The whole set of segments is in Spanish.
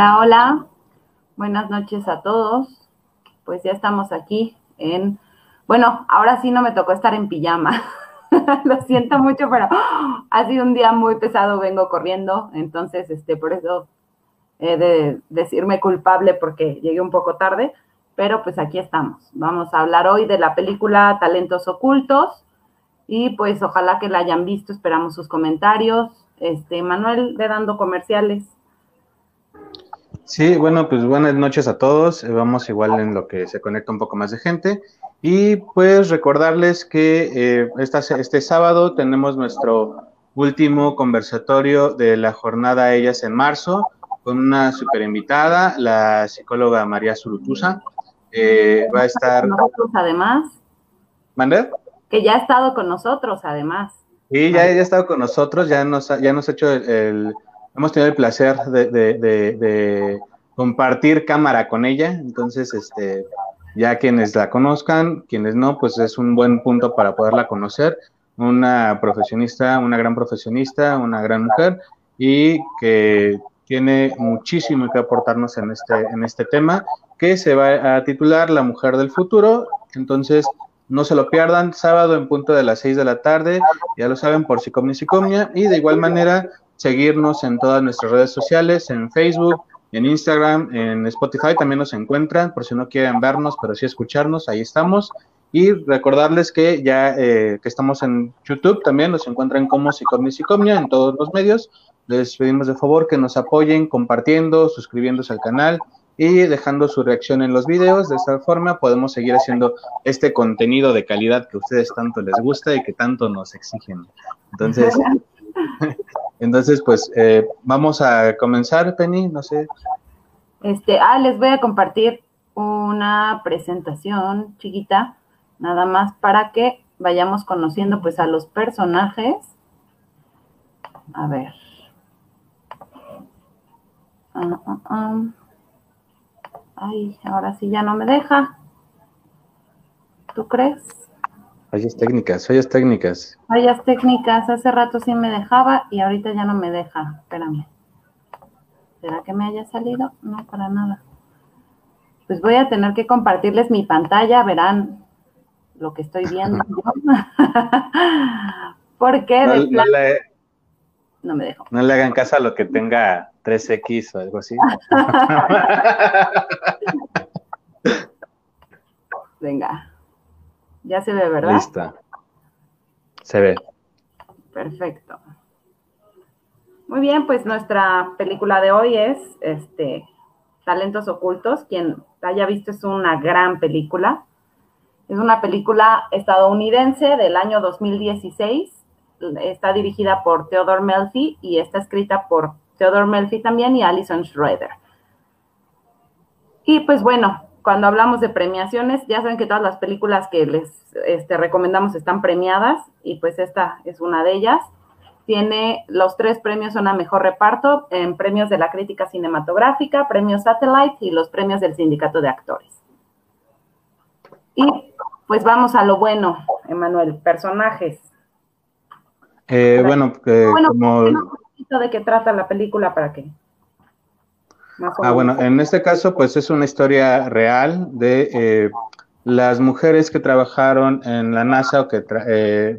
Hola, hola. Buenas noches a todos. Pues ya estamos aquí en... Bueno, ahora sí no me tocó estar en pijama. Lo siento mucho, pero ha sido un día muy pesado, vengo corriendo. Entonces, por eso he de decirme culpable porque llegué un poco tarde. Pero pues aquí estamos. Vamos a hablar hoy de la película Talentos Ocultos. Y pues ojalá que la hayan visto, esperamos sus comentarios. Manuel, ve dando comerciales. Sí, bueno, pues buenas noches a todos. Vamos igual en lo que se conecta un poco más de gente. Y pues recordarles que este sábado tenemos nuestro último conversatorio de la jornada Ellas en Marzo con una super invitada, la psicóloga María Zurutuza. Va a estar... Nosotros además. ¿Mander? Que ya ha estado con nosotros además. Sí, ya ha estado con nosotros, ya nos ha hecho hemos tenido el placer de compartir cámara con ella. Entonces, ya quienes la conozcan, quienes no, pues es un buen punto para poderla conocer. Una profesionista, una gran profesionista, una gran mujer, y que tiene muchísimo que aportarnos en este tema, que se va a titular La Mujer del Futuro. Entonces, no se lo pierdan, sábado en punto de las 6 de la tarde, ya lo saben, por Psicomnia y Psicomnia, y de igual manera seguirnos en todas nuestras redes sociales, en Facebook, en Instagram, en Spotify también nos encuentran, por si no quieren vernos, pero sí escucharnos, ahí estamos. Y recordarles que ya que estamos en YouTube, también nos encuentran como Psicomnia y Psicomnia en todos los medios. Les pedimos de favor que nos apoyen compartiendo, suscribiéndose al canal y dejando su reacción en los videos. De esta forma podemos seguir haciendo este contenido de calidad que a ustedes tanto les gusta y que tanto nos exigen. Entonces... Entonces, pues, vamos a comenzar, Penny, no sé. Les voy a compartir una presentación chiquita, nada más para que vayamos conociendo, pues, a los personajes. A ver. Ay, ahora sí ya no me deja. ¿Tú crees? Fallas técnicas, fallas técnicas. Fallas técnicas, hace rato sí me dejaba y ahorita ya no me deja, espérame. ¿Será que me haya salido? No, para nada. Pues voy a tener que compartirles mi pantalla, verán lo que estoy viendo yo. Porque no, no me dejo. No le hagan caso a lo que tenga 3X o algo así. Venga. Ya se ve, ¿verdad? Lista. Se ve. Perfecto. Muy bien, pues nuestra película de hoy es Talentos Ocultos. Quien la haya visto, es una gran película. Es una película estadounidense del año 2016. Está dirigida por Theodore Melfi y está escrita por Theodore Melfi también y Alison Schroeder. Y pues bueno... Cuando hablamos de premiaciones, ya saben que todas las películas que les recomendamos están premiadas y pues esta es una de ellas. Tiene los 3 premios, son a mejor reparto, en premios de la crítica cinematográfica, premios Satellite y los premios del sindicato de actores. Y pues vamos a lo bueno, Emanuel, personajes. Como... un poquito de qué trata la película para que... bueno, en este caso, pues es una historia real de las mujeres que trabajaron en la NASA o que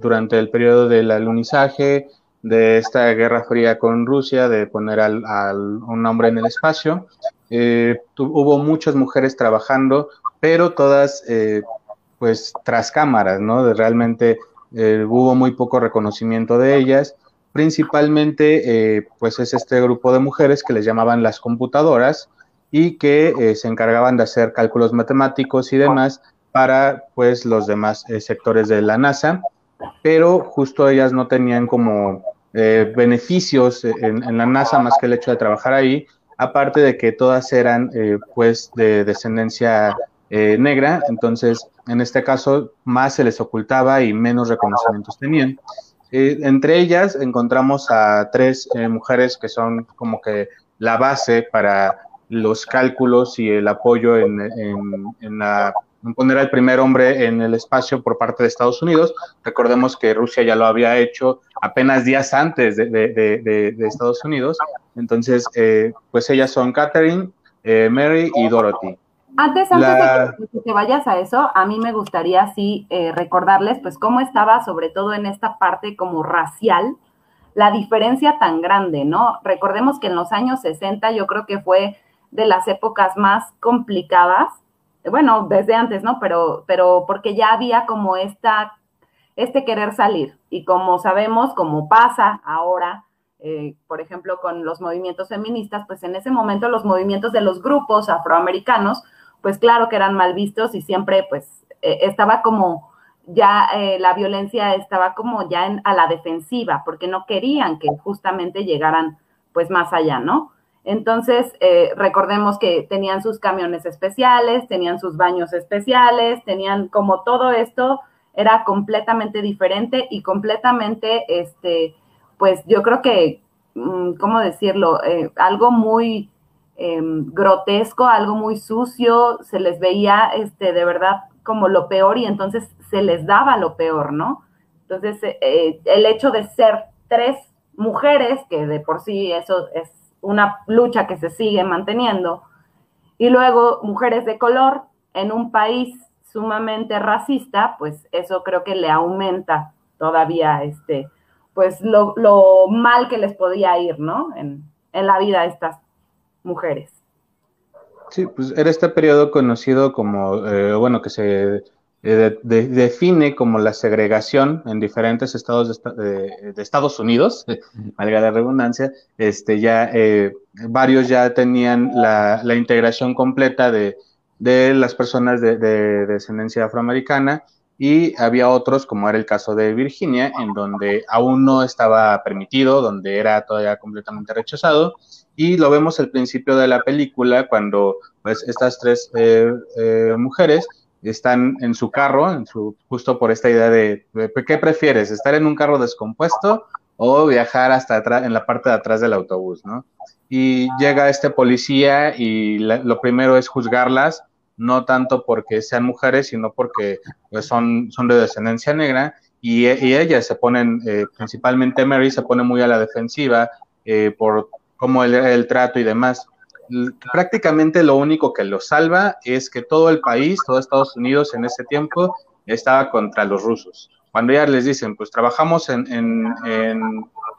durante el periodo del alunizaje, de esta Guerra Fría con Rusia, de poner a un hombre en el espacio. Hubo muchas mujeres trabajando, pero todas, pues, tras cámaras, ¿no? Realmente hubo muy poco reconocimiento de ellas. Principalmente, pues es este grupo de mujeres que les llamaban las computadoras y que se encargaban de hacer cálculos matemáticos y demás para, pues, los demás sectores de la NASA, pero justo ellas no tenían como beneficios en la NASA más que el hecho de trabajar ahí, aparte de que todas eran, pues, de descendencia negra, entonces, en este caso, más se les ocultaba y menos reconocimientos tenían. Entre ellas encontramos a 3 mujeres que son como que la base para los cálculos y el apoyo en poner al primer hombre en el espacio por parte de Estados Unidos. Recordemos que Rusia ya lo había hecho apenas días antes de Estados Unidos, Entonces, pues ellas son Katherine, Mary y Dorothy. Antes de que te vayas a eso, a mí me gustaría sí recordarles pues cómo estaba, sobre todo en esta parte como racial, la diferencia tan grande, ¿no? Recordemos que en los años 60 yo creo que fue de las épocas más complicadas, bueno, desde antes, ¿no? Pero porque ya había como este querer salir, y como sabemos, como pasa ahora, por ejemplo, con los movimientos feministas, pues en ese momento los movimientos de los grupos afroamericanos, pues claro que eran mal vistos y siempre pues estaba como ya la violencia estaba como ya a la defensiva, porque no querían que justamente llegaran pues más allá, ¿no? Entonces, recordemos que tenían sus camiones especiales, tenían sus baños especiales, tenían como todo esto era completamente diferente y completamente pues yo creo que, ¿cómo decirlo? Algo muy grotesco, algo muy sucio, se les veía de verdad como lo peor y entonces se les daba lo peor, ¿no? Entonces, el hecho de ser 3 mujeres, que de por sí eso es una lucha que se sigue manteniendo, y luego mujeres de color en un país sumamente racista, pues eso creo que le aumenta todavía pues lo mal que les podía ir, ¿no? En la vida a estas mujeres. Sí, pues era este periodo conocido como, bueno, que se define como la segregación en diferentes estados de Estados Unidos, valga la redundancia, ya varios ya tenían la integración completa de las personas de descendencia afroamericana, y había otros, como era el caso de Virginia, en donde aún no estaba permitido, donde era todavía completamente rechazado, y lo vemos al principio de la película cuando pues estas 3 mujeres están en su carro, justo por esta idea de ¿qué prefieres? ¿Estar en un carro descompuesto o viajar hasta atrás, en la parte de atrás del autobús, ¿no? Y llega este policía y lo primero es juzgarlas, no tanto porque sean mujeres, sino porque pues, son de descendencia negra, y ellas se ponen, principalmente Mary, se pone muy a la defensiva por cómo el trato y demás. Prácticamente lo único que lo salva es que todo el país, todo Estados Unidos en ese tiempo, estaba contra los rusos. Cuando ellas les dicen, pues trabajamos en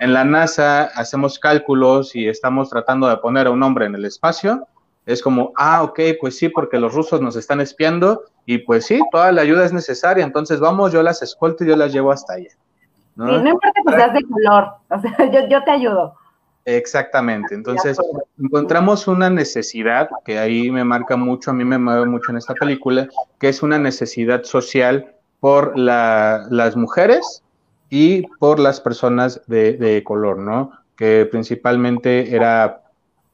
la NASA, hacemos cálculos y estamos tratando de poner a un hombre en el espacio, es como, ah, ok, pues sí, porque los rusos nos están espiando y pues sí, toda la ayuda es necesaria, entonces vamos, yo las escolto y yo las llevo hasta allá, ¿no? Sí, no importa que seas de color, o sea, yo te ayudo. Exactamente, entonces encontramos una necesidad, que ahí me marca mucho, a mí me mueve mucho en esta película, que es una necesidad social por las mujeres y por las personas de color, ¿no? Que principalmente era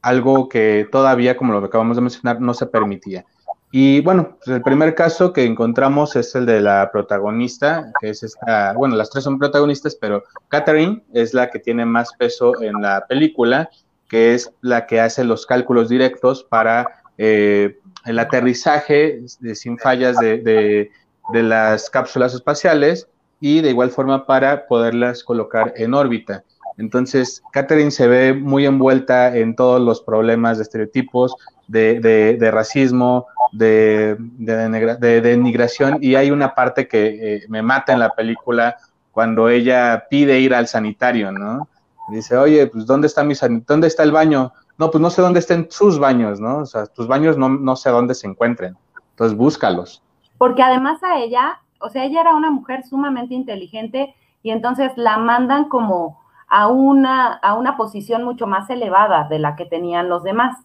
algo que todavía, como lo que acabamos de mencionar, no se permitía. Y bueno, pues el primer caso que encontramos es el de la protagonista, que es esta, bueno, las 3 son protagonistas, pero Katherine es la que tiene más peso en la película, que es la que hace los cálculos directos para el aterrizaje sin fallas de las cápsulas espaciales y de igual forma para poderlas colocar en órbita. Entonces, Katherine se ve muy envuelta en todos los problemas de estereotipos, de racismo, de denigración, y hay una parte que me mata en la película cuando ella pide ir al sanitario, ¿no? Dice, oye, pues, ¿dónde está el baño? No, pues, no sé dónde estén sus baños, ¿no? O sea, tus baños no sé dónde se encuentren. Entonces, búscalos. Porque además a ella, o sea, ella era una mujer sumamente inteligente y entonces la mandan como a una posición mucho más elevada de la que tenían los demás.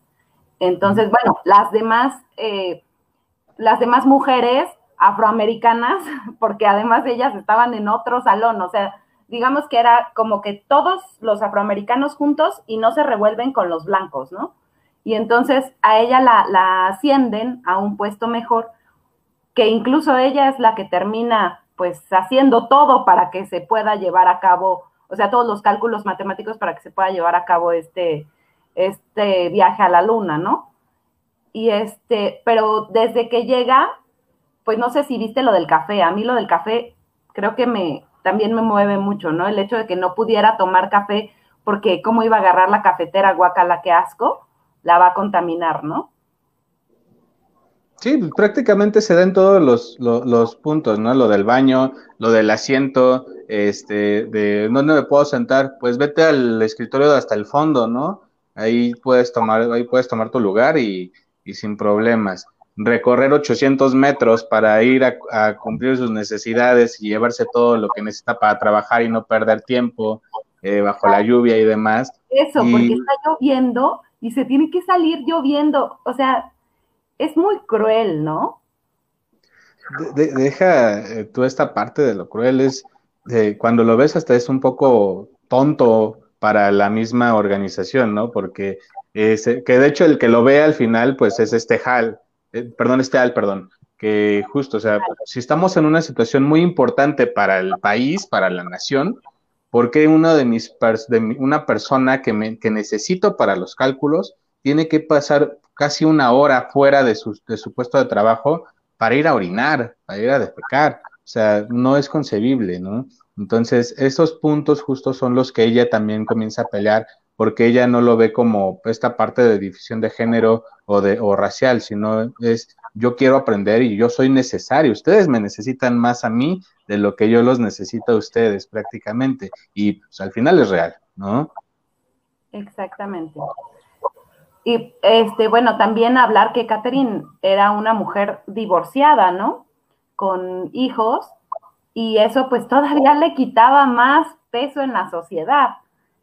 Entonces, bueno, las demás mujeres afroamericanas, porque además ellas estaban en otro salón, o sea, digamos que era como que todos los afroamericanos juntos y no se revuelven con los blancos, ¿no? Y entonces a ella la ascienden a un puesto mejor, que incluso ella es la que termina, pues, haciendo todo para que se pueda llevar a cabo, o sea, todos los cálculos matemáticos para que se pueda llevar a cabo este viaje a la luna, ¿no? Y pero desde que llega, pues no sé si viste lo del café, a mí lo del café creo que también me mueve mucho, ¿no? El hecho de que no pudiera tomar café porque cómo iba a agarrar la cafetera, guacala, qué asco, la va a contaminar, ¿no? Sí, prácticamente se dan todos los puntos, ¿no? Lo del baño, lo del asiento, no me puedo sentar, pues vete al escritorio hasta el fondo, ¿no? Ahí puedes tomar tu lugar y sin problemas. Recorrer 800 metros para ir a cumplir sus necesidades y llevarse todo lo que necesita para trabajar y no perder tiempo bajo la lluvia y demás. Eso, porque está lloviendo y se tiene que salir lloviendo, o sea, es muy cruel, ¿no? Deja tú esta parte de lo cruel, cuando lo ves hasta es un poco tonto para la misma organización, ¿no? Porque, que de hecho el que lo ve al final, pues es Al, que justo, o sea, si estamos en una situación muy importante para el país, para la nación, ¿por qué una persona que necesito para los cálculos tiene que pasar casi una hora fuera de su puesto de trabajo para ir a orinar, para ir a defecar? O sea, no es concebible, ¿no? Entonces, esos puntos justos son los que ella también comienza a pelear, porque ella no lo ve como esta parte de división de género o racial, sino es yo quiero aprender y yo soy necesario, ustedes me necesitan más a mí de lo que yo los necesito a ustedes prácticamente, y pues, al final es real, ¿no? Exactamente. Y bueno, también hablar que Katherine era una mujer divorciada, ¿no? Con hijos, y eso pues todavía le quitaba más peso en la sociedad.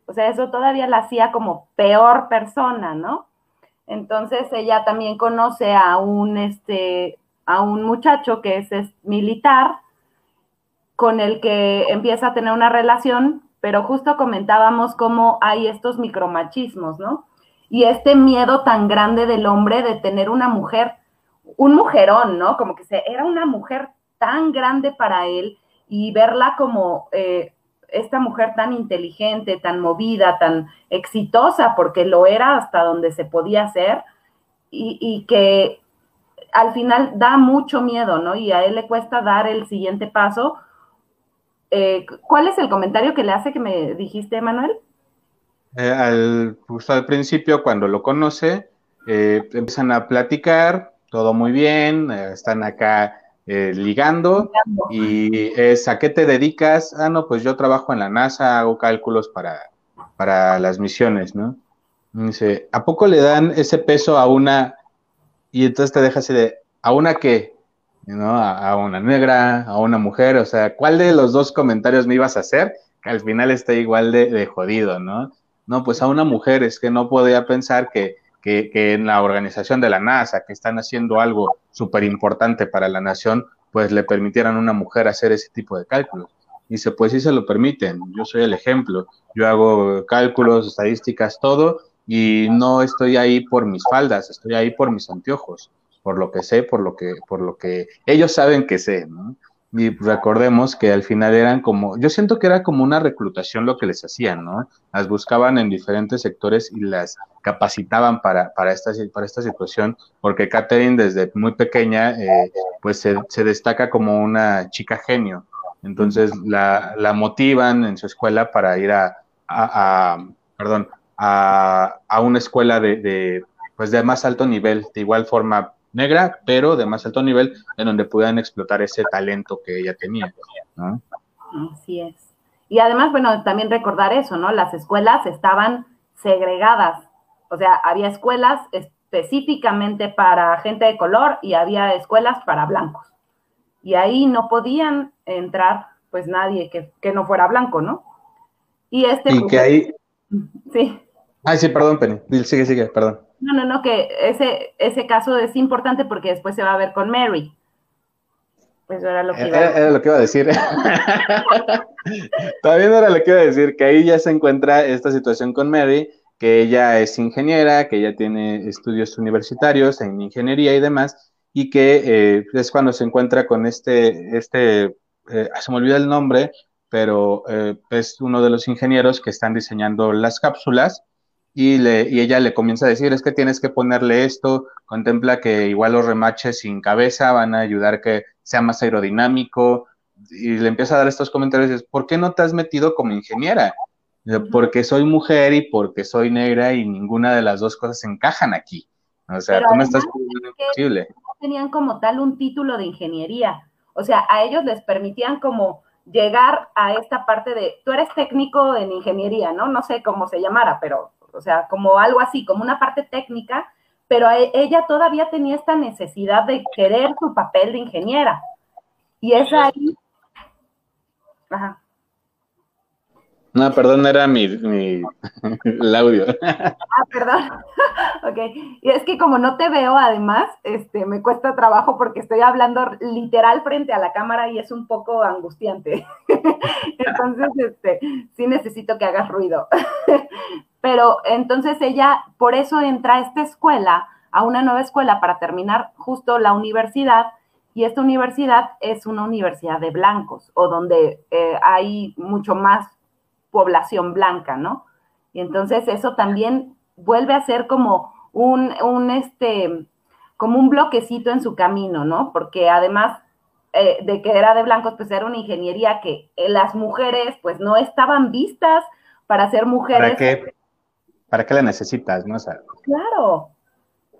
O sea, eso todavía la hacía como peor persona, ¿no? Entonces ella también conoce a un muchacho que es militar, con el que empieza a tener una relación, pero justo comentábamos cómo hay estos micromachismos, ¿no? Y este miedo tan grande del hombre de tener una mujer, un mujerón, ¿no? Como que era una mujer tan grande para él y verla como... esta mujer tan inteligente, tan movida, tan exitosa, porque lo era hasta donde se podía hacer, y que al final da mucho miedo, ¿no? Y a él le cuesta dar el siguiente paso. ¿Cuál es el comentario que le hace que me dijiste, Manuel? Justo al principio, cuando lo conoce, empiezan a platicar, todo muy bien, están acá... ligando. Y es ¿a qué te dedicas? Ah, no, pues yo trabajo en la NASA, hago cálculos para las misiones, ¿no? Y dice, ¿a poco le dan ese peso a una? Y entonces te deja así de, ¿a una qué? ¿No? A una negra, a una mujer, o sea, ¿cuál de los dos comentarios me ibas a hacer? Que al final está igual de jodido, ¿no? No, pues a una mujer, es que no podía pensar que en la organización de la NASA, que están haciendo algo súper importante para la nación, pues le permitieran a una mujer hacer ese tipo de cálculos. Dice, pues sí se lo permiten, yo soy el ejemplo, yo hago cálculos, estadísticas, todo, y no estoy ahí por mis faldas, estoy ahí por mis anteojos, por lo que sé, por lo que ellos saben que sé, ¿no? Y recordemos que al final eran como, yo siento que era como una reclutación lo que les hacían, ¿no? Las buscaban en diferentes sectores y las capacitaban para esta situación, porque Katherine desde muy pequeña, pues se destaca como una chica genio. Entonces la motivan en su escuela para ir a una escuela pues de más alto nivel, de igual forma negra, pero de más alto nivel, en donde pudieran explotar ese talento que ella tenía, ¿no? Así es. Y además, bueno, también recordar eso, ¿no? Las escuelas estaban segregadas. O sea, había escuelas específicamente para gente de color y había escuelas para blancos. Y ahí no podían entrar, pues, nadie que no fuera blanco, ¿no? Y que ahí... Sí. Ay, sí, perdón, Penny. Sigue, perdón. No, que ese caso es importante porque después se va a ver con Mary. Pues era lo que iba a decir. También era lo que iba a decir, que ahí ya se encuentra esta situación con Mary, que ella es ingeniera, que ella tiene estudios universitarios en ingeniería y demás, y que es cuando se encuentra con se me olvida el nombre, pero es uno de los ingenieros que están diseñando las cápsulas. Y ella le comienza a decir, es que tienes que ponerle esto, contempla que igual los remaches sin cabeza van a ayudar que sea más aerodinámico, y le empieza a dar estos comentarios, ¿por qué no te has metido como ingeniera? porque soy mujer y porque soy negra y ninguna de las dos cosas encajan aquí. O sea, pero tú me estás pidiendo imposible. No tenían como tal un título de ingeniería. O sea, a ellos les permitían como llegar a esta parte de, tú eres técnico en ingeniería, ¿no? No sé cómo se llamara, pero, o sea, como algo así, como una parte técnica, pero ella todavía tenía esta necesidad de querer su papel de ingeniera. Y es ahí... Ajá. No, perdón, era mi el audio. Ah, perdón. Ok. Y es que como no te veo, además, me cuesta trabajo porque estoy hablando literal frente a la cámara y es un poco angustiante. Entonces, sí necesito que hagas ruido. Pero entonces ella, por eso entra a esta escuela, a una nueva escuela para terminar justo la universidad. Y esta universidad es una universidad de blancos o donde hay mucho más población blanca, ¿no? Y entonces eso también vuelve a ser como un bloquecito en su camino, ¿no? Porque además de que era de blancos, pues era una ingeniería que las mujeres pues no estaban vistas para ser mujeres. ¿Para qué la necesitas, no? O sea, claro.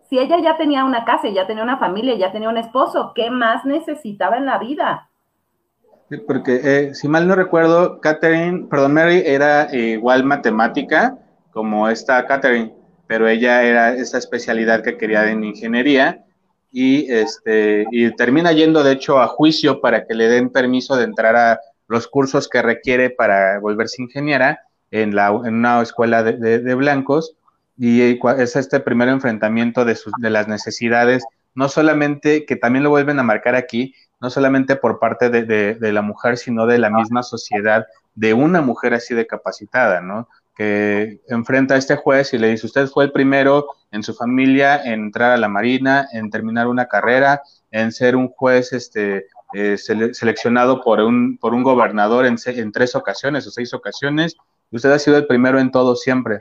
Si ella ya tenía una casa, ya tenía una familia, ya tenía un esposo, ¿qué más necesitaba en la vida? Porque, si mal no recuerdo, Mary era igual matemática como esta Katherine, pero ella era esa especialidad que quería en ingeniería y termina yendo, de hecho, a juicio para que le den permiso de entrar a los cursos que requiere para volverse ingeniera en una escuela de blancos, y es este primer enfrentamiento de las necesidades, no solamente, que también lo vuelven a marcar aquí, no solamente por parte de la mujer, sino de la misma sociedad, de una mujer así de capacitada, ¿no? Que enfrenta a este juez y le dice, usted fue el primero en su familia en entrar a la Marina, en terminar una carrera, en ser un juez seleccionado por un gobernador en 3 ocasiones o 6 ocasiones, y usted ha sido el primero en todo siempre.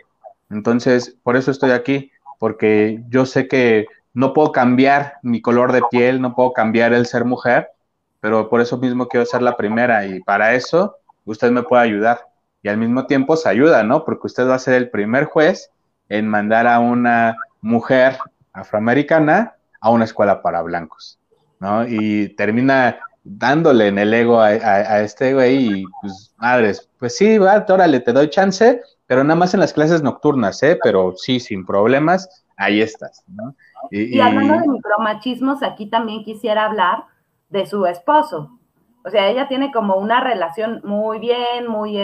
Entonces, por eso estoy aquí, porque yo sé que no puedo cambiar mi color de piel, no puedo cambiar el ser mujer, pero por eso mismo quiero ser la primera y para eso usted me puede ayudar. Y al mismo tiempo se ayuda, ¿no? Porque usted va a ser el primer juez en mandar a una mujer afroamericana a una escuela para blancos, ¿no? Y termina dándole en el ego a este güey y pues, madres, pues sí, va, órale, te doy chance, pero nada más en las clases nocturnas, ¿eh? Pero sí, sin problemas, ahí estás, ¿no? Y hablando de micromachismos, aquí también quisiera hablar de su esposo. O sea, ella tiene como una relación muy bien, muy,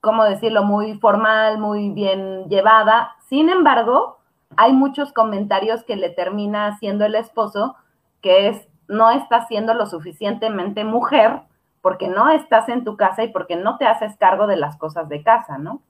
¿cómo decirlo? Muy formal, muy bien llevada. Sin embargo, hay muchos comentarios que le termina haciendo el esposo, que es, no estás siendo lo suficientemente mujer porque no estás en tu casa y porque no te haces cargo de las cosas de casa, ¿no?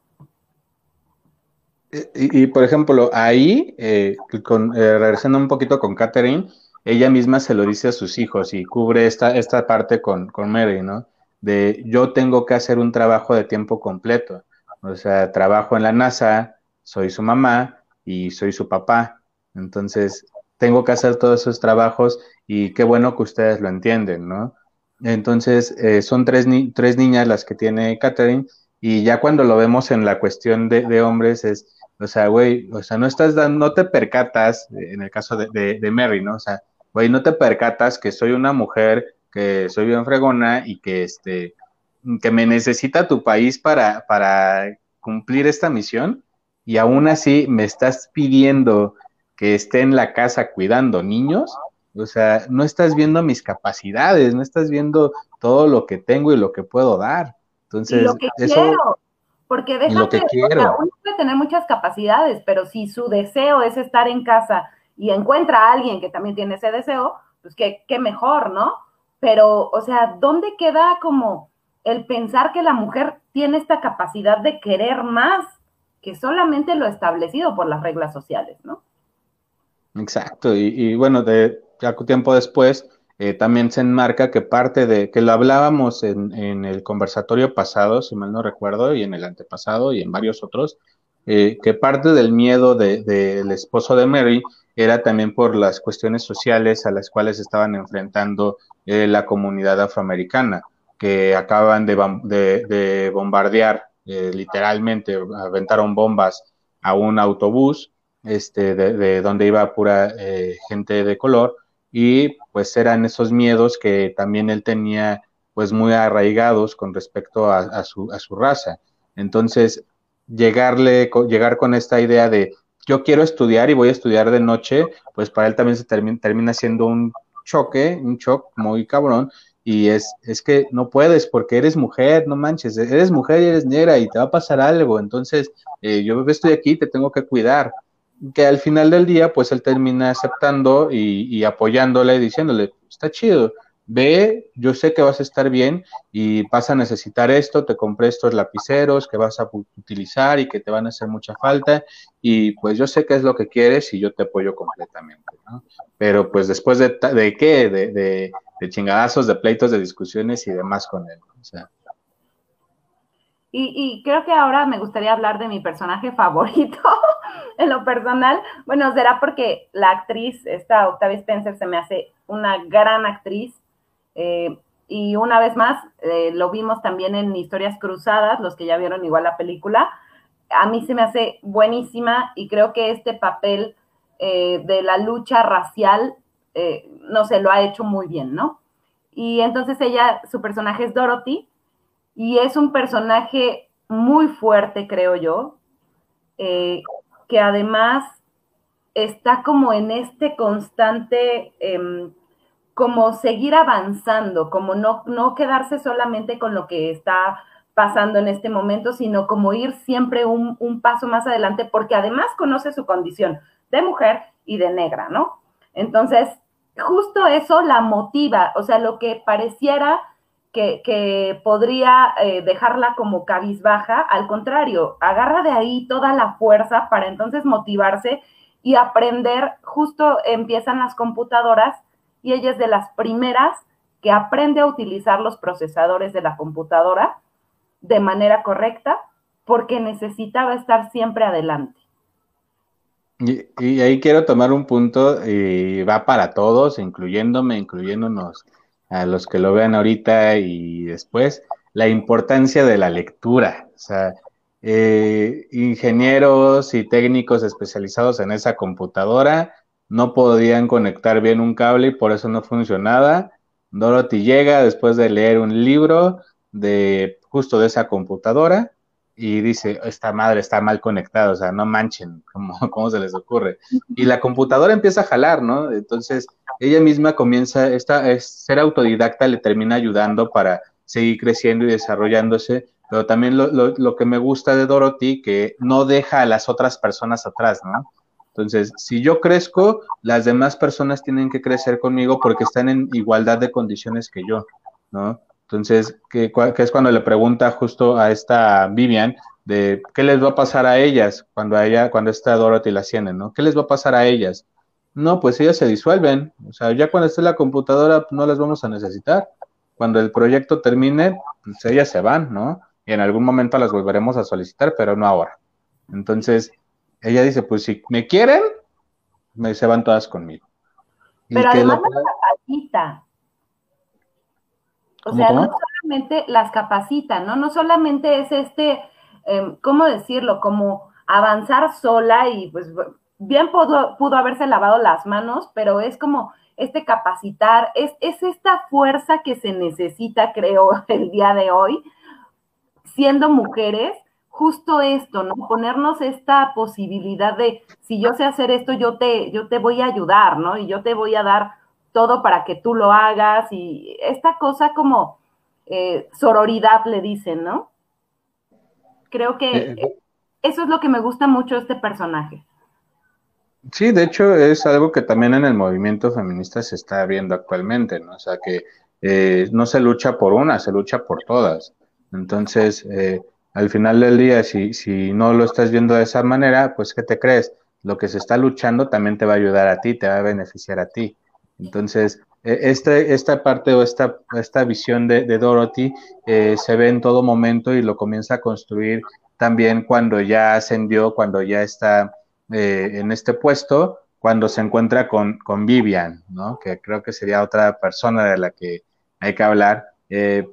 Y por ejemplo, ahí, regresando un poquito con Katherine, ella misma se lo dice a sus hijos y cubre esta parte con Mary, ¿no? De yo tengo que hacer un trabajo de tiempo completo, o sea, trabajo en la NASA, soy su mamá y soy su papá, entonces tengo que hacer todos esos trabajos y qué bueno que ustedes lo entienden, ¿no? Entonces, son tres niñas las que tiene Katherine y ya cuando lo vemos en la cuestión de hombres es... O sea, güey, o sea, no te percatas, en el caso de Mary, ¿no? O sea, güey, no te percatas que soy una mujer, que soy bien fregona y que, que me necesita tu país para cumplir esta misión y aún así me estás pidiendo que esté en la casa cuidando niños. O sea, no estás viendo mis capacidades, no estás viendo todo lo que tengo y lo que puedo dar. Entonces, lo que eso... Quiero. Porque déjate, o sea, uno puede tener muchas capacidades, pero si su deseo es estar en casa y encuentra a alguien que también tiene ese deseo, pues qué mejor, ¿no? Pero, o sea, ¿dónde queda como el pensar que la mujer tiene esta capacidad de querer más que solamente lo establecido por las reglas sociales, ¿no? Exacto, y bueno, ya tiempo después también se enmarca que parte de, que lo hablábamos en el conversatorio pasado, si mal no recuerdo, y en el antepasado y en varios otros, que parte del miedo del esposo de Mary era también por las cuestiones sociales a las cuales estaban enfrentando la comunidad afroamericana, que acaban de bombardear literalmente aventaron bombas a un autobús de donde iba pura gente de color, y pues eran esos miedos que también él tenía pues muy arraigados con respecto a su raza. Entonces, llegar con esta idea de yo quiero estudiar y voy a estudiar de noche, pues para él también se termina siendo un shock muy cabrón, y es que no puedes porque eres mujer, no manches, eres mujer y eres negra y te va a pasar algo, entonces yo estoy aquí, te tengo que cuidar. Que al final del día, pues él termina aceptando y apoyándole y diciéndole, está chido, ve, yo sé que vas a estar bien y vas a necesitar esto, te compré estos lapiceros que vas a utilizar y que te van a hacer mucha falta, y pues yo sé que es lo que quieres y yo te apoyo completamente, ¿no? Pero pues después de chingadazos, de pleitos, de discusiones y demás con él, ¿no? O sea. Y creo que ahora me gustaría hablar de mi personaje favorito en lo personal. Bueno, será porque la actriz, esta Octavia Spencer, se me hace una gran actriz. Y una vez más, lo vimos también en Historias Cruzadas, los que ya vieron igual la película. A mí se me hace buenísima y creo que este papel de la lucha racial, no sé, lo ha hecho muy bien, ¿no? Y entonces ella, su personaje es Dorothy. Y es un personaje muy fuerte, creo yo, que además está como en este constante, como seguir avanzando, como no quedarse solamente con lo que está pasando en este momento, sino como ir siempre un paso más adelante, porque además conoce su condición de mujer y de negra, ¿no? Entonces, justo eso la motiva, o sea, lo que pareciera que podría dejarla como cabizbaja, al contrario, agarra de ahí toda la fuerza para entonces motivarse y aprender. Justo empiezan las computadoras y ella es de las primeras que aprende a utilizar los procesadores de la computadora de manera correcta porque necesitaba estar siempre adelante. Y ahí quiero tomar un punto, y va para todos, incluyéndome, incluyéndonos, a los que lo vean ahorita y después, la importancia de la lectura. O sea, ingenieros y técnicos especializados en esa computadora no podían conectar bien un cable y por eso no funcionaba. Dorothy llega después de leer un libro justo de esa computadora y dice, esta madre está mal conectada, o sea, no manchen, ¿cómo se les ocurre? Y la computadora empieza a jalar, ¿no? Entonces, ella misma comienza, ser autodidacta le termina ayudando para seguir creciendo y desarrollándose, pero también lo que me gusta de Dorothy, que no deja a las otras personas atrás, ¿no? Entonces, si yo crezco, las demás personas tienen que crecer conmigo porque están en igualdad de condiciones que yo, ¿no? Entonces, que es cuando le pregunta justo a esta Vivian de qué les va a pasar a ellas cuando esta Dorothy la asciende, ¿no? ¿Qué les va a pasar a ellas? No, pues ellas se disuelven, o sea, ya cuando esté la computadora no las vamos a necesitar, cuando el proyecto termine, pues ellas se van, ¿no? Y en algún momento las volveremos a solicitar, pero no ahora. Entonces, ella dice, pues si me quieren, se van todas conmigo. Pero además las capacita, o sea, no solamente las capacita, ¿no? No solamente es ¿cómo decirlo? Como avanzar sola y pues... Bien pudo haberse lavado las manos, pero es como capacitar, es esta fuerza que se necesita, creo, el día de hoy, siendo mujeres, justo esto, ¿no? Ponernos esta posibilidad de, si yo sé hacer esto, yo te voy a ayudar, ¿no? Y yo te voy a dar todo para que tú lo hagas, y esta cosa como sororidad le dicen, ¿no? Creo que eso es lo que me gusta mucho de este personaje. Sí, de hecho es algo que también en el movimiento feminista se está viendo actualmente, ¿no? O sea, que no se lucha por una, se lucha por todas. Entonces, al final del día, si no lo estás viendo de esa manera, pues ¿qué te crees? Lo que se está luchando también te va a ayudar a ti, te va a beneficiar a ti. Entonces, esta parte o esta visión de Dorothy se ve en todo momento y lo comienza a construir también cuando ya ascendió, cuando ya está... en este puesto, cuando se encuentra con Vivian, ¿no? Que creo que sería otra persona de la que hay que hablar,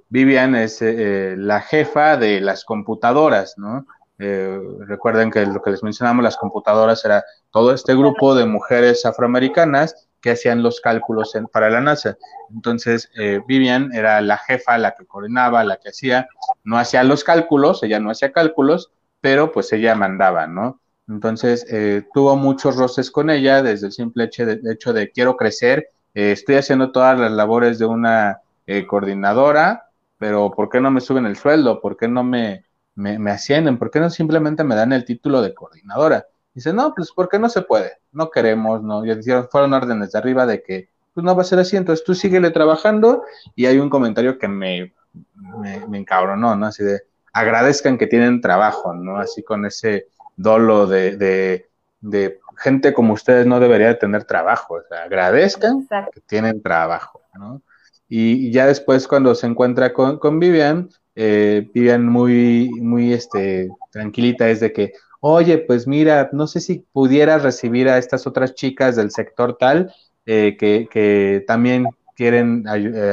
Vivian es la jefa de las computadoras, ¿no? Recuerden que lo que les mencionamos, las computadoras, era todo este grupo de mujeres afroamericanas que hacían los cálculos para la NASA. Entonces, Vivian era la jefa, la que coordinaba, la que hacía, no hacía los cálculos, ella no hacía cálculos, pero pues ella mandaba, ¿no? Entonces, tuvo muchos roces con ella desde el simple hecho de quiero crecer, estoy haciendo todas las labores de una coordinadora, pero ¿por qué no me suben el sueldo? ¿Por qué no me ascienden? ¿Por qué no simplemente me dan el título de coordinadora? Dice, no, pues porque no se puede, no queremos, no. Ya dijeron, fueron órdenes de arriba de que pues no va a ser así, entonces tú síguele trabajando. Y hay un comentario que me encabronó, ¿no? Así de, agradezcan que tienen trabajo, ¿no? Así con ese dolo de gente como ustedes no debería de tener trabajo, o sea, agradezcan. Exacto. Que tienen trabajo, ¿no? Y ya después cuando se encuentra con Vivian, Vivian muy tranquilita es de que, oye, pues mira, no sé si pudieras recibir a estas otras chicas del sector tal que también quieren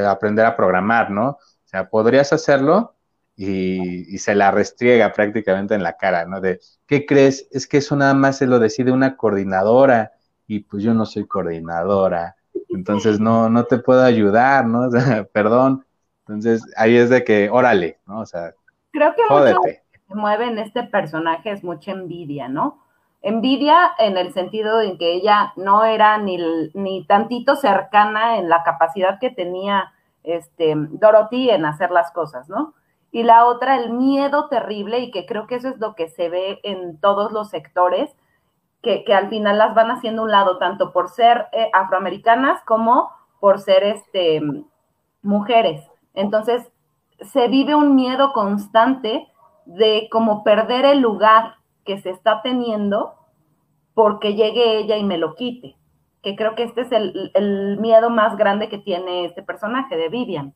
aprender a programar, ¿no? O sea, ¿podrías hacerlo? Y se la restriega prácticamente en la cara, ¿no? De, ¿qué crees? Es que eso nada más se lo decide una coordinadora y pues yo no soy coordinadora, entonces no te puedo ayudar, ¿no? O sea, perdón. Entonces, ahí es de que, órale, ¿no? O sea, creo que jódete. Mucho lo que mueve en este personaje es mucha envidia, ¿no? Envidia en el sentido de que ella no era ni tantito cercana en la capacidad que tenía Dorothy en hacer las cosas, ¿no? Y la otra, el miedo terrible, y que creo que eso es lo que se ve en todos los sectores, que al final las van haciendo a un lado, tanto por ser afroamericanas como por ser mujeres. Entonces, se vive un miedo constante de como perder el lugar que se está teniendo porque llegue ella y me lo quite, que creo que este es el miedo más grande que tiene este personaje de Vivian.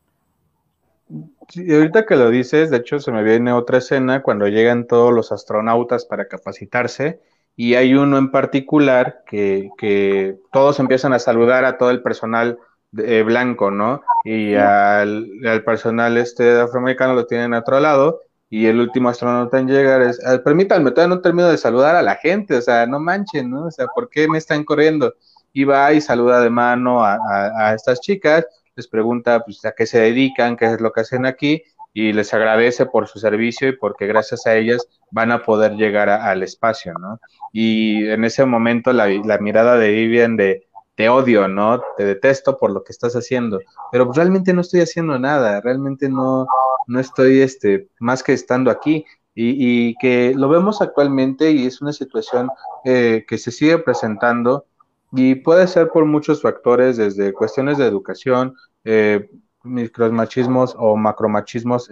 Sí, ahorita que lo dices, de hecho se me viene otra escena cuando llegan todos los astronautas para capacitarse y hay uno en particular que todos empiezan a saludar a todo el personal blanco, ¿no? Y al personal afroamericano lo tienen a otro lado, y el último astronauta en llegar es, permítanme, todavía no termino de saludar a la gente, o sea, no manchen, ¿no? O sea, ¿por qué me están corriendo? Y va y saluda de mano a estas chicas, les pregunta pues a qué se dedican, qué es lo que hacen aquí, y les agradece por su servicio y porque gracias a ellas van a poder llegar al espacio, ¿no? Y en ese momento la mirada de Vivian de te odio, ¿no? Te detesto por lo que estás haciendo, pero pues realmente no estoy haciendo nada, realmente no estoy más que estando aquí, y que lo vemos actualmente y es una situación que se sigue presentando y puede ser por muchos factores, desde cuestiones de educación, micromachismos o macromachismos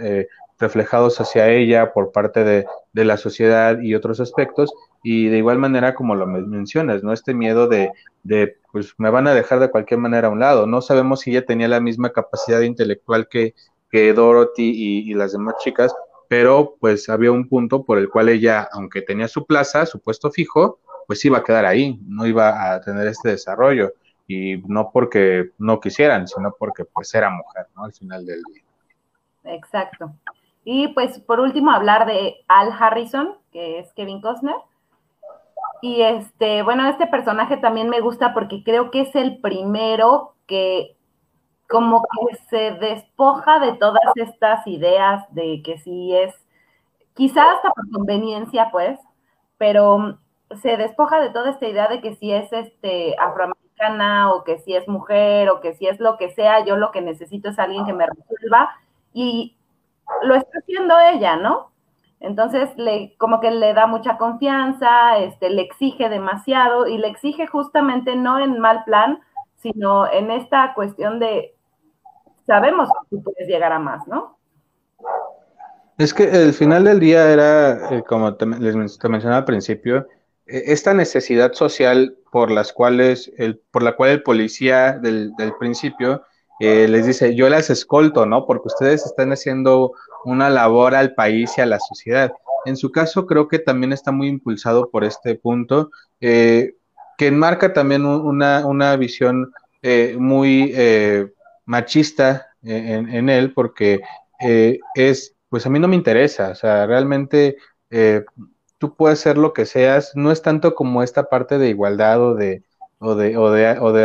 reflejados hacia ella por parte de la sociedad y otros aspectos, y de igual manera como lo mencionas, ¿no? Este miedo de pues me van a dejar de cualquier manera a un lado. No sabemos si ella tenía la misma capacidad intelectual que Dorothy y las demás chicas, pero pues había un punto por el cual ella, aunque tenía su plaza, su puesto fijo, pues iba a quedar ahí, no iba a tener este desarrollo, y no porque no quisieran, sino porque pues era mujer, ¿no? Al final del día. Exacto. Y pues por último hablar de Al Harrison, que es Kevin Costner, y bueno, este personaje también me gusta porque creo que es el primero que como que se despoja de todas estas ideas de que sí es, quizás hasta por conveniencia pues, pero se despoja de toda esta idea de que si es afroamericana o que si es mujer o que si es lo que sea, yo lo que necesito es alguien que me resuelva, y lo está haciendo ella, ¿no? Entonces, como que le da mucha confianza, le exige demasiado, y le exige justamente no en mal plan, sino en esta cuestión de sabemos que tú puedes llegar a más, ¿no? Es que el final del día era, como te mencionaba al principio, esta necesidad social por la cual el policía del principio les dice, yo las escolto, ¿no? Porque ustedes están haciendo una labor al país y a la sociedad. En su caso, creo que también está muy impulsado por este punto, que enmarca también una visión muy machista en él, porque pues a mí no me interesa, o sea, realmente tú puedes ser lo que seas, no es tanto como esta parte de igualdad o de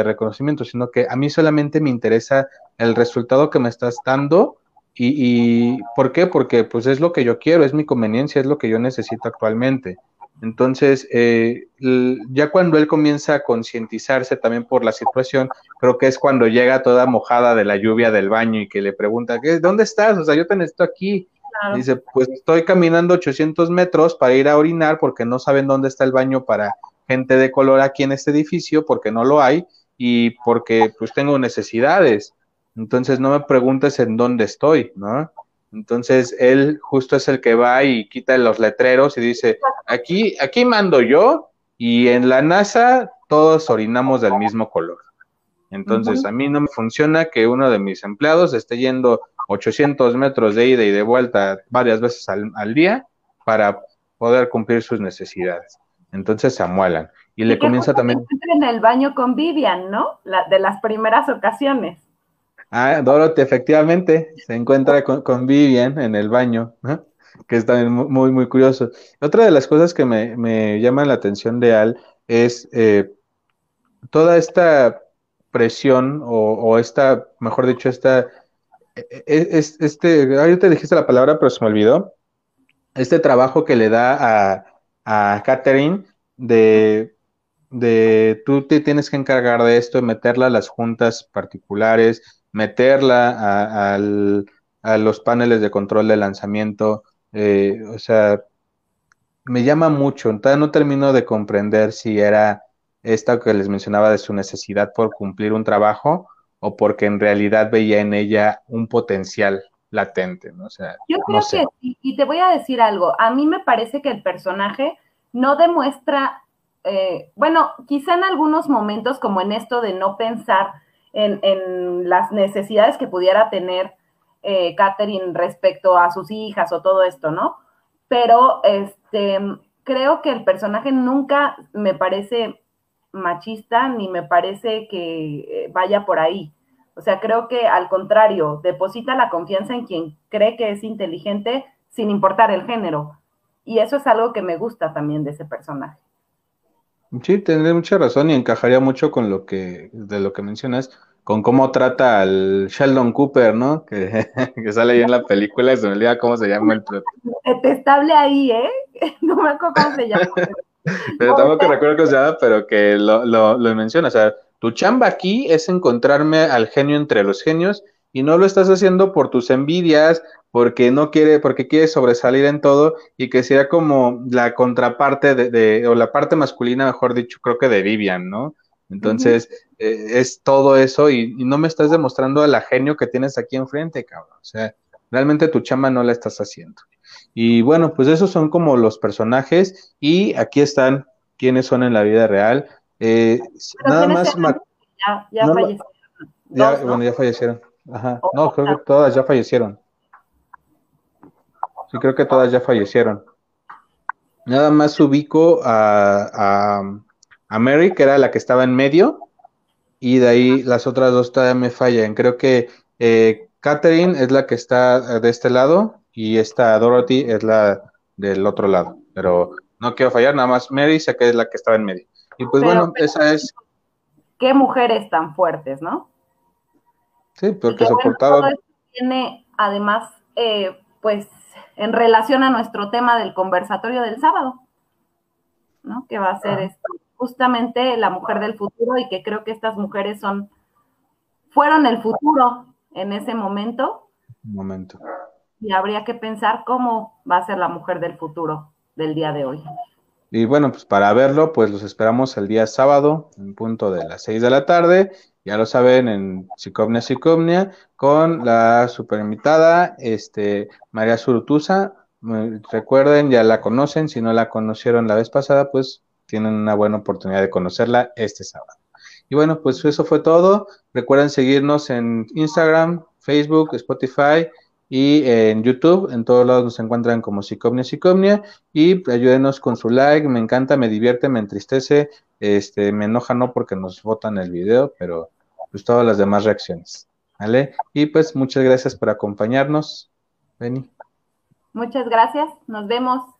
reconocimiento, sino que a mí solamente me interesa el resultado que me estás dando. ¿Y por qué? Porque pues es lo que yo quiero, es mi conveniencia, es lo que yo necesito actualmente. Entonces, ya cuando él comienza a concientizarse también por la situación, creo que es cuando llega toda mojada de la lluvia del baño y que le pregunta, ¿dónde estás? O sea, yo te necesito aquí. Claro. Dice, pues estoy caminando 800 metros para ir a orinar porque no saben dónde está el baño para gente de color aquí en este edificio, porque no lo hay y porque pues tengo necesidades. Entonces no me preguntes en dónde estoy, ¿no? Entonces él justo es el que va y quita los letreros y dice, aquí mando yo y en la NASA todos orinamos del mismo color. Entonces a mí no me funciona que uno de mis empleados esté yendo 800 metros de ida y de vuelta varias veces al día para poder cumplir sus necesidades. Entonces se amuelan. Y le comienza también... En el baño con Vivian, ¿no? De las primeras ocasiones. Ah, Dorothy, efectivamente, se encuentra con Vivian en el baño, ¿no? Que es también muy, muy curioso. Otra de las cosas que me llama la atención de Al es toda esta presión o esta, mejor dicho, ahorita dijiste la palabra, pero se me olvidó, este trabajo que le da a Katherine de tú te tienes que encargar de esto, meterla a las juntas particulares, meterla a los paneles de control de lanzamiento, o sea, me llama mucho. Entonces no termino de comprender si era esta que les mencionaba de su necesidad por cumplir un trabajo o porque en realidad veía en ella un potencial latente, ¿no? O sea, yo creo no sé. Que, y te voy a decir algo, a mí me parece que el personaje no demuestra, bueno, quizá en algunos momentos como en esto de no pensar en las necesidades que pudiera tener Katherine respecto a sus hijas o todo esto, ¿no? Pero creo que el personaje nunca me parece machista ni me parece que vaya por ahí. O sea, creo que al contrario, deposita la confianza en quien cree que es inteligente sin importar el género. Y eso es algo que me gusta también de ese personaje. Sí, tendré mucha razón y encajaría mucho con lo que mencionas, con cómo trata al Sheldon Cooper, ¿no? Que sale ahí en la película y se me olvida cómo se llama el prota. Detestable ahí, ¿eh? No me acuerdo cómo se llama. Pero tampoco recuerdo cómo se llama, pero que lo menciona. O sea, tu chamba aquí es encontrarme al genio entre los genios y no lo estás haciendo por tus envidias, porque quiere sobresalir en todo, y que sería como la contraparte o la parte masculina, mejor dicho, creo que de Vivian, ¿no? Entonces, es todo eso, y no me estás demostrando el genio que tienes aquí enfrente, cabrón. O sea, realmente tu chamba no la estás haciendo. Y bueno, pues esos son como los personajes, y aquí están quienes son en la vida real. Nada más... Ya no, fallecieron. Ya, dos, ¿no? Bueno, ya fallecieron. Ajá. No, creo que todas ya fallecieron. Sí, creo que todas ya fallecieron. Nada más ubico a Mary, que era la que estaba en medio, y de ahí las otras dos todavía me fallan. Creo que Katherine es la que está de este lado y esta Dorothy es la del otro lado. Pero no quiero fallar, nada más Mary sé que es la que estaba en medio. Y pues pero, esa es... Qué mujeres tan fuertes, ¿no? Sí, porque soportaban... Bueno, tiene además, pues... en relación a nuestro tema del conversatorio del sábado, ¿no? Que va a ser justamente la mujer del futuro, y que creo que estas mujeres fueron el futuro en ese momento. Y habría que pensar cómo va a ser la mujer del futuro del día de hoy. Y bueno, pues para verlo, pues los esperamos el día sábado, en punto de las 6 de la tarde, ya lo saben, en Psicomnia, con la superinvitada María Zurutuza. Recuerden, ya la conocen, si no la conocieron la vez pasada, pues tienen una buena oportunidad de conocerla este sábado. Y bueno, pues eso fue todo. Recuerden seguirnos en Instagram, Facebook, Spotify y en YouTube. En todos lados nos encuentran como Psicomnia, y ayúdenos con su like. Me encanta, me divierte, me entristece, me enoja no porque nos botan el video, pero pues todas las demás reacciones. ¿Vale? Y pues muchas gracias por acompañarnos, Beni. Muchas gracias, nos vemos.